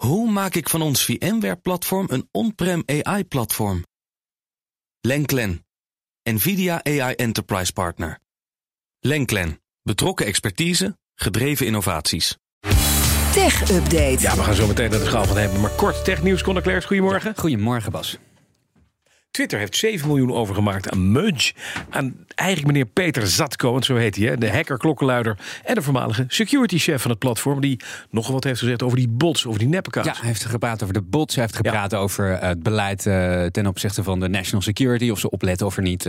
Hoe maak ik van ons VMware-platform een on-prem AI-platform? Lenclen, NVIDIA AI Enterprise Partner. Lenclen, betrokken expertise, gedreven innovaties. Tech Update. Ja, we gaan zo meteen naar de schaal van hebben. Maar kort technieuws, Conor Clerks, goedemorgen. Goedemorgen, Bas. Twitter heeft 7 miljoen overgemaakt aan Mudge. Aan eigenlijk meneer Peter Zatko, want zo heet hij, hè? De hacker, klokkenluider en de voormalige securitychef van het platform, die nogal wat heeft gezegd over die bots, over die neppenkous. Ja, hij heeft gepraat over de bots, hij heeft gepraat over het beleid ten opzichte van de national security, of ze opletten of er niet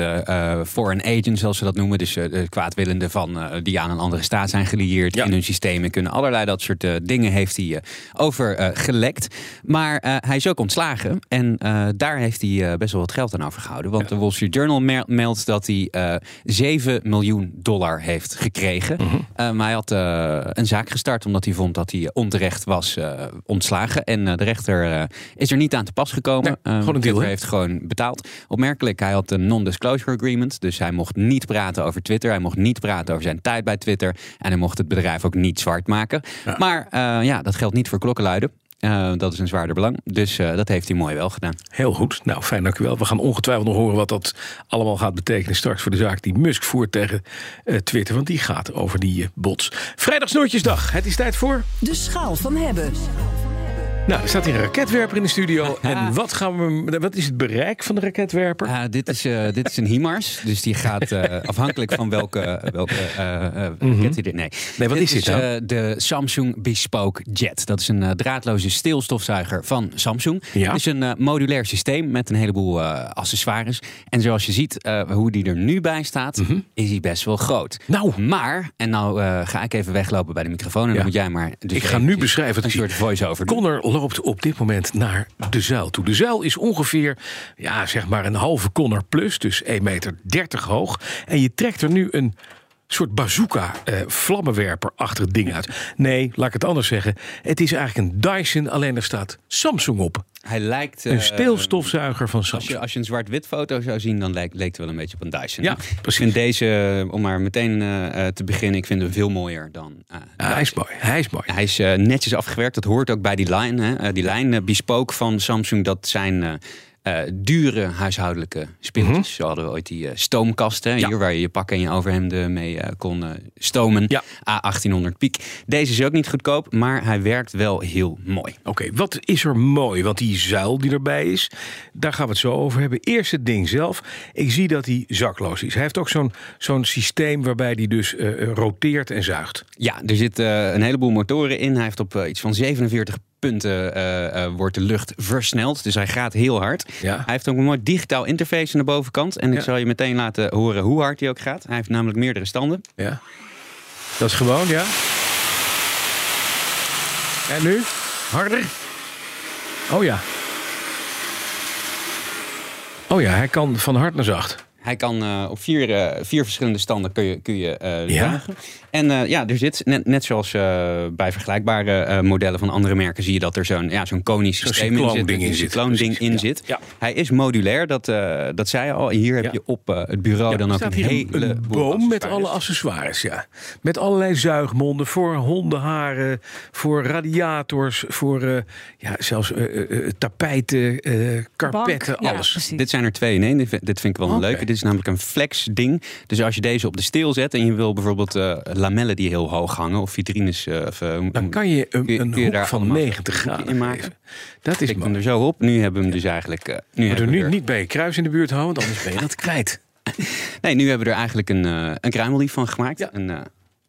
foreign agents, zoals ze dat noemen, dus kwaadwillenden van die aan een andere staat zijn gelieerd in hun systemen, kunnen allerlei dat soort dingen heeft hij over gelekt. Maar hij is ook ontslagen en daar heeft hij best wel wat geld aan overgehouden. Want de Wall Street Journal meldt dat hij $7 miljoen heeft gekregen. Maar hij had een zaak gestart omdat hij vond dat hij onterecht was ontslagen. En de rechter is er niet aan te pas gekomen. Nee, gewoon een deal, Twitter heeft gewoon betaald. Opmerkelijk, hij had een non-disclosure agreement. Dus hij mocht niet praten over Twitter. Hij mocht niet praten over zijn tijd bij Twitter. En hij mocht het bedrijf ook niet zwart maken. Ja. Maar dat geldt niet voor klokkenluiden. Dat is een zwaarder belang. Dus dat heeft hij mooi wel gedaan. Heel goed. Nou, fijn, dank u wel. We gaan ongetwijfeld nog horen wat dat allemaal gaat betekenen straks voor de zaak die Musk voert tegen Twitter. Want die gaat over die bots. Vrijdagsnootjesdag. Het is tijd voor... De schaal van hebben. Nou, er staat hier een raketwerper in de studio. En wat is het bereik van de raketwerper? Dit is een Himars. Dus die gaat afhankelijk van welke raket hij dit... Nee, wat is dit dan? De Samsung Bespoke Jet. Dat is een draadloze stilstofzuiger van Samsung. Ja. Het is een modulair systeem met een heleboel accessoires. En zoals je ziet hoe die er nu bij staat, is die best wel groot. Nou, maar... En nou ga ik even weglopen bij de microfoon. En dan moet jij maar... Dus ik ga nu beschrijven. Een soort voice-over doen. Connor loopt op dit moment naar de zuil toe. De zuil is ongeveer, een halve Connor plus, dus 1,30 meter hoog. En je trekt er nu een soort bazooka, vlammenwerper-achtig ding uit. Nee, laat ik het anders zeggen. Het is eigenlijk een Dyson, alleen er staat Samsung op. Hij lijkt... een stilstofzuiger van Samsung. Als je een zwart-wit foto zou zien, dan leek het wel een beetje op een Dyson. Ja, precies. En deze, om maar meteen te beginnen, ik vind hem veel mooier dan hij is mooi. Hij is netjes afgewerkt. Dat hoort ook bij die lijn. Hè? Die lijn bespoke van Samsung, dat zijn... dure huishoudelijke speeltjes. Zo hadden we ooit die stoomkasten. Hier waar je je pakken en je overhemden mee kon stomen. Ja. A1800 piek. Deze is ook niet goedkoop, maar hij werkt wel heel mooi. Oké, wat is er mooi? Want die zuil die erbij is, daar gaan we het zo over hebben. Eerst het ding zelf. Ik zie dat hij zakloos is. Hij heeft ook zo'n systeem waarbij hij dus roteert en zuigt. Ja, er zit een heleboel motoren in. Hij heeft op iets van 47 punten wordt de lucht versneld. Dus hij gaat heel hard. Ja. Hij heeft ook een mooi digitaal interface aan de bovenkant. En ik zal je meteen laten horen hoe hard hij ook gaat. Hij heeft namelijk meerdere standen. Ja. Dat is gewoon, ja. En nu? Harder. Oh ja. Oh ja, hij kan van hard naar zacht. Hij kan op vier verschillende standen kun je dragen. En er zit, net zoals bij vergelijkbare modellen van andere merken... zie je dat er zo'n conisch systeem in zit. Een cycloonding in zit. Ja. Hij is modulair, dat zei je al. Hier heb je op het bureau dan ook een boom met alle accessoires. Ja. Met allerlei zuigmonden voor hondenharen, voor radiators... voor zelfs tapijten, karpetten, alles. Ja, dit zijn er 2 in 1. Dit vind ik wel een leuke. Dit is namelijk een flex ding. Dus als je deze op de steel zet en je wil bijvoorbeeld lamellen die heel hoog hangen of vitrines. Dan kan je een hoek van 90 graden inmaken. Dat is ik hem er zo op. Nu hebben we hem dus eigenlijk... nu niet bij je kruis in de buurt houden, want anders ben je dat kwijt. Nee, nu hebben we er eigenlijk een kruimeldief van gemaakt. Ja.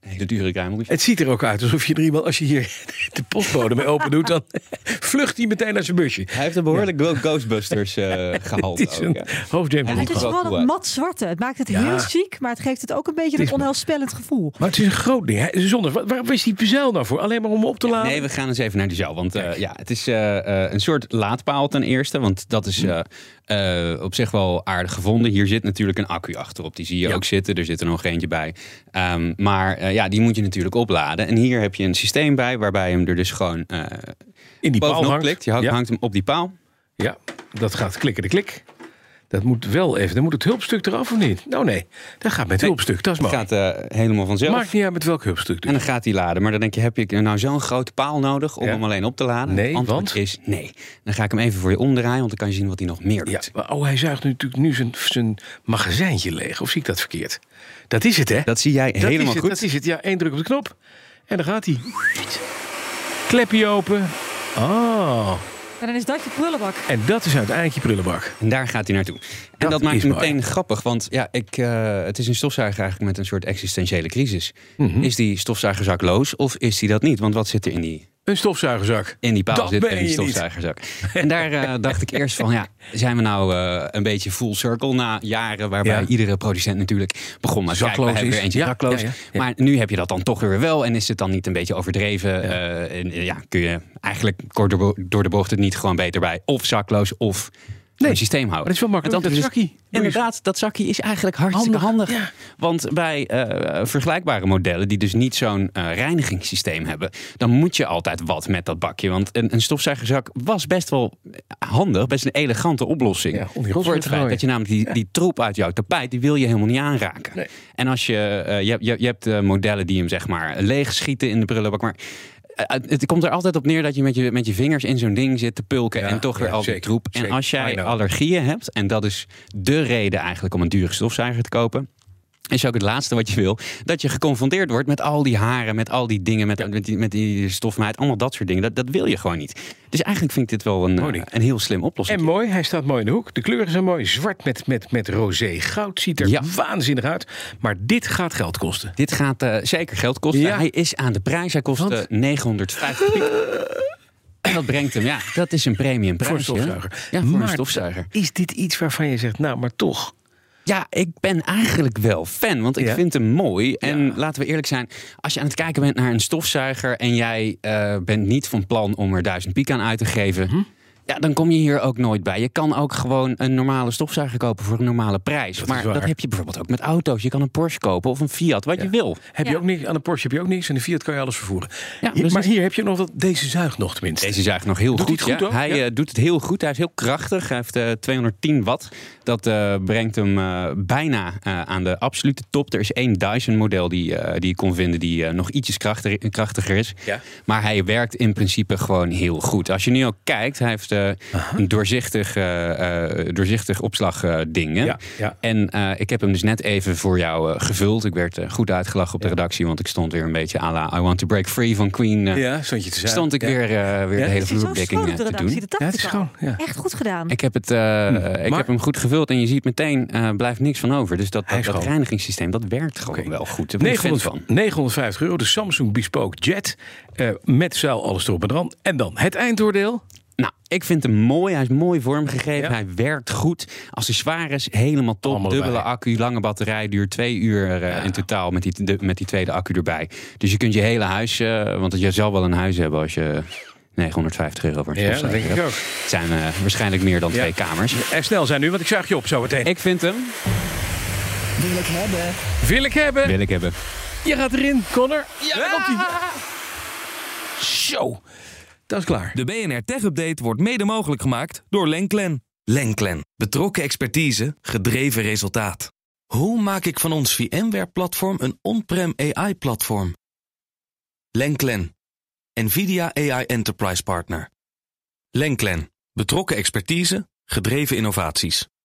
Hele dure kruimeldief. Het ziet er ook uit alsof je er iemand, als je hier de postbode mee open doet, dan vlucht hij meteen naar zijn busje. Hij heeft een behoorlijk Ghostbusters gehalte. Het is gewoon een mat zwarte. Het maakt het heel chic, maar het geeft het ook een beetje een onheilspellend gevoel. Maar het is een groot ding. Het is zonde. Waarom is die zuil nou voor? Alleen maar om op te laden? Nee, we gaan eens even naar die zuil. Want het is een soort laadpaal ten eerste. Want dat is op zich wel aardig gevonden. Hier zit natuurlijk een accu achterop. Die zie je ook zitten. Er zit er nog eentje bij. Die moet je natuurlijk opladen. En hier heb je een systeem bij waarbij je hem er dus gewoon in die paal hangt. Je hangt hem op die paal. Ja, dat gaat klikken de klik. Dat moet wel even. Dan moet het hulpstuk eraf of niet? Nou nee, dat gaat met hulpstuk. Dat is mogelijk. Het gaat helemaal vanzelf. Maakt niet uit met welk hulpstuk. Dus. En dan gaat hij laden. Maar dan denk je, heb ik nou zo'n grote paal nodig om hem alleen op te laden? Nee, want? Is nee. Dan ga ik hem even voor je omdraaien, want dan kan je zien wat hij nog meer doet. Ja, hij zuigt nu zijn magazijntje leeg. Of zie ik dat verkeerd? Dat is het, hè? Dat zie jij dat helemaal goed. Dat is het, ja. 1 druk op de knop. En dan gaat hij. Klepje open. Oh. En dan is dat je prullenbak. En dat is uiteindelijk je prullenbak. En daar gaat hij naartoe. En dat maakt het meteen grappig. Want ja, het is een stofzuiger eigenlijk met een soort existentiële crisis. Mm-hmm. Is die stofzuiger zakloos of is die dat niet? Want wat zit er in die... Een stofzuigerzak. In die paal dat zit een stofzuigerzak. En daar dacht ik eerst van, zijn we nou een beetje full circle na jaren waarbij iedere producent natuurlijk begon met zakloos is. Weer eentje zakloos. Ja. Maar nu heb je dat dan toch weer wel en is het dan niet een beetje overdreven? Ja. Kun je eigenlijk kort door de bocht het niet gewoon beter bij of zakloos of... Nee, systeem houden. Dat is wel makkelijk. Dat zakkie. Inderdaad, dat zakkie is eigenlijk hartstikke handig. Ja. Want bij vergelijkbare modellen die dus niet zo'n reinigingssysteem hebben, dan moet je altijd wat met dat bakje. Want een stofzuigerzak was best wel handig, best een elegante oplossing. Ja, voor het feit dat je namelijk die troep uit jouw tapijt, die wil je helemaal niet aanraken. Nee. En als je hebt modellen die hem zeg maar leeg schieten in de prullenbak, maar het komt er altijd op neer dat je met je vingers in zo'n ding zit te pulken en toch weer al die troep. En als jij allergieën hebt, en dat is de reden eigenlijk om een dure stofzuiger te kopen, is ook het laatste wat je wil, dat je geconfronteerd wordt met al die haren, met al die dingen, met die stofmaat, allemaal dat soort dingen. Dat wil je gewoon niet. Dus eigenlijk vind ik dit wel een heel slim oplossing. En mooi, hij staat mooi in de hoek. De kleur is mooi, zwart met roze goud. Ziet er waanzinnig uit. Maar dit gaat geld kosten. Dit gaat zeker geld kosten. Ja. Hij is aan de prijs. Hij kost $950. En dat brengt hem, dat is een premium prijs. Voor een stofzuiger. Ja, voor een stofzuiger. Is dit iets waarvan je zegt, nou, maar toch... Ja, ik ben eigenlijk wel fan, want ik vind hem mooi. En laten we eerlijk zijn, als je aan het kijken bent naar een stofzuiger en jij bent niet van plan om er $1000 aan uit te geven, ja, dan kom je hier ook nooit bij. Je kan ook gewoon een normale stofzuiger kopen voor een normale prijs. Dat heb je bijvoorbeeld ook met auto's. Je kan een Porsche kopen of een Fiat, wat je wil. Heb je ook niks, aan een Porsche heb je ook niks en de Fiat kan je alles vervoeren. Ja, dus maar hier heb je nog deze zuigt nog tenminste. Deze zuigt nog heel goed. Hij doet het heel goed. Hij is heel krachtig. Hij heeft 210 watt. Dat brengt hem bijna aan de absolute top. Er is 1 Dyson model die je kon vinden die nog ietsjes krachtiger is. Ja. Maar hij werkt in principe gewoon heel goed. Als je nu ook kijkt, hij heeft een doorzichtig opslagding. En ik heb hem dus net even voor jou gevuld. Ik werd goed uitgelachen op de redactie, want ik stond weer een beetje à la I Want to Break Free van Queen. Stond je te zijn. Stond ik weer de hele vloerbedekking te doen. Het is gewoon echt goed gedaan. Ik heb hem goed gevuld en je ziet meteen, blijft niks van over. Dus dat reinigingssysteem, dat werkt gewoon wel goed. €950, de Samsung Bespoke Jet. Met zuil, alles erop en dran. En dan het eindoordeel. Nou, ik vind hem mooi. Hij is mooi vormgegeven. Ja. Hij werkt goed. Accessoires, helemaal top. Allemaal dubbele accu, lange batterij. Duurt 2 uur in totaal met die tweede accu erbij. Dus je kunt je hele huis... want je zal wel een huis hebben als je... €950 voor een stofzuiger. Ja, dat denk ik ook. Het zijn waarschijnlijk meer dan 2 kamers. En snel zijn nu, want ik zuig je op zo meteen. Ik vind hem... Wil ik hebben. Wil ik hebben. Wil ik hebben. Je gaat erin, Connor. Ja, daar komt hij. Zo. Dat is klaar. De BNR Tech Update wordt mede mogelijk gemaakt door Lenclen. Lenclen. Betrokken expertise, gedreven resultaat. Hoe maak ik van ons VMware-platform een on-prem AI-platform? Lenclen. NVIDIA AI Enterprise Partner. Lenclen. Betrokken expertise, gedreven innovaties.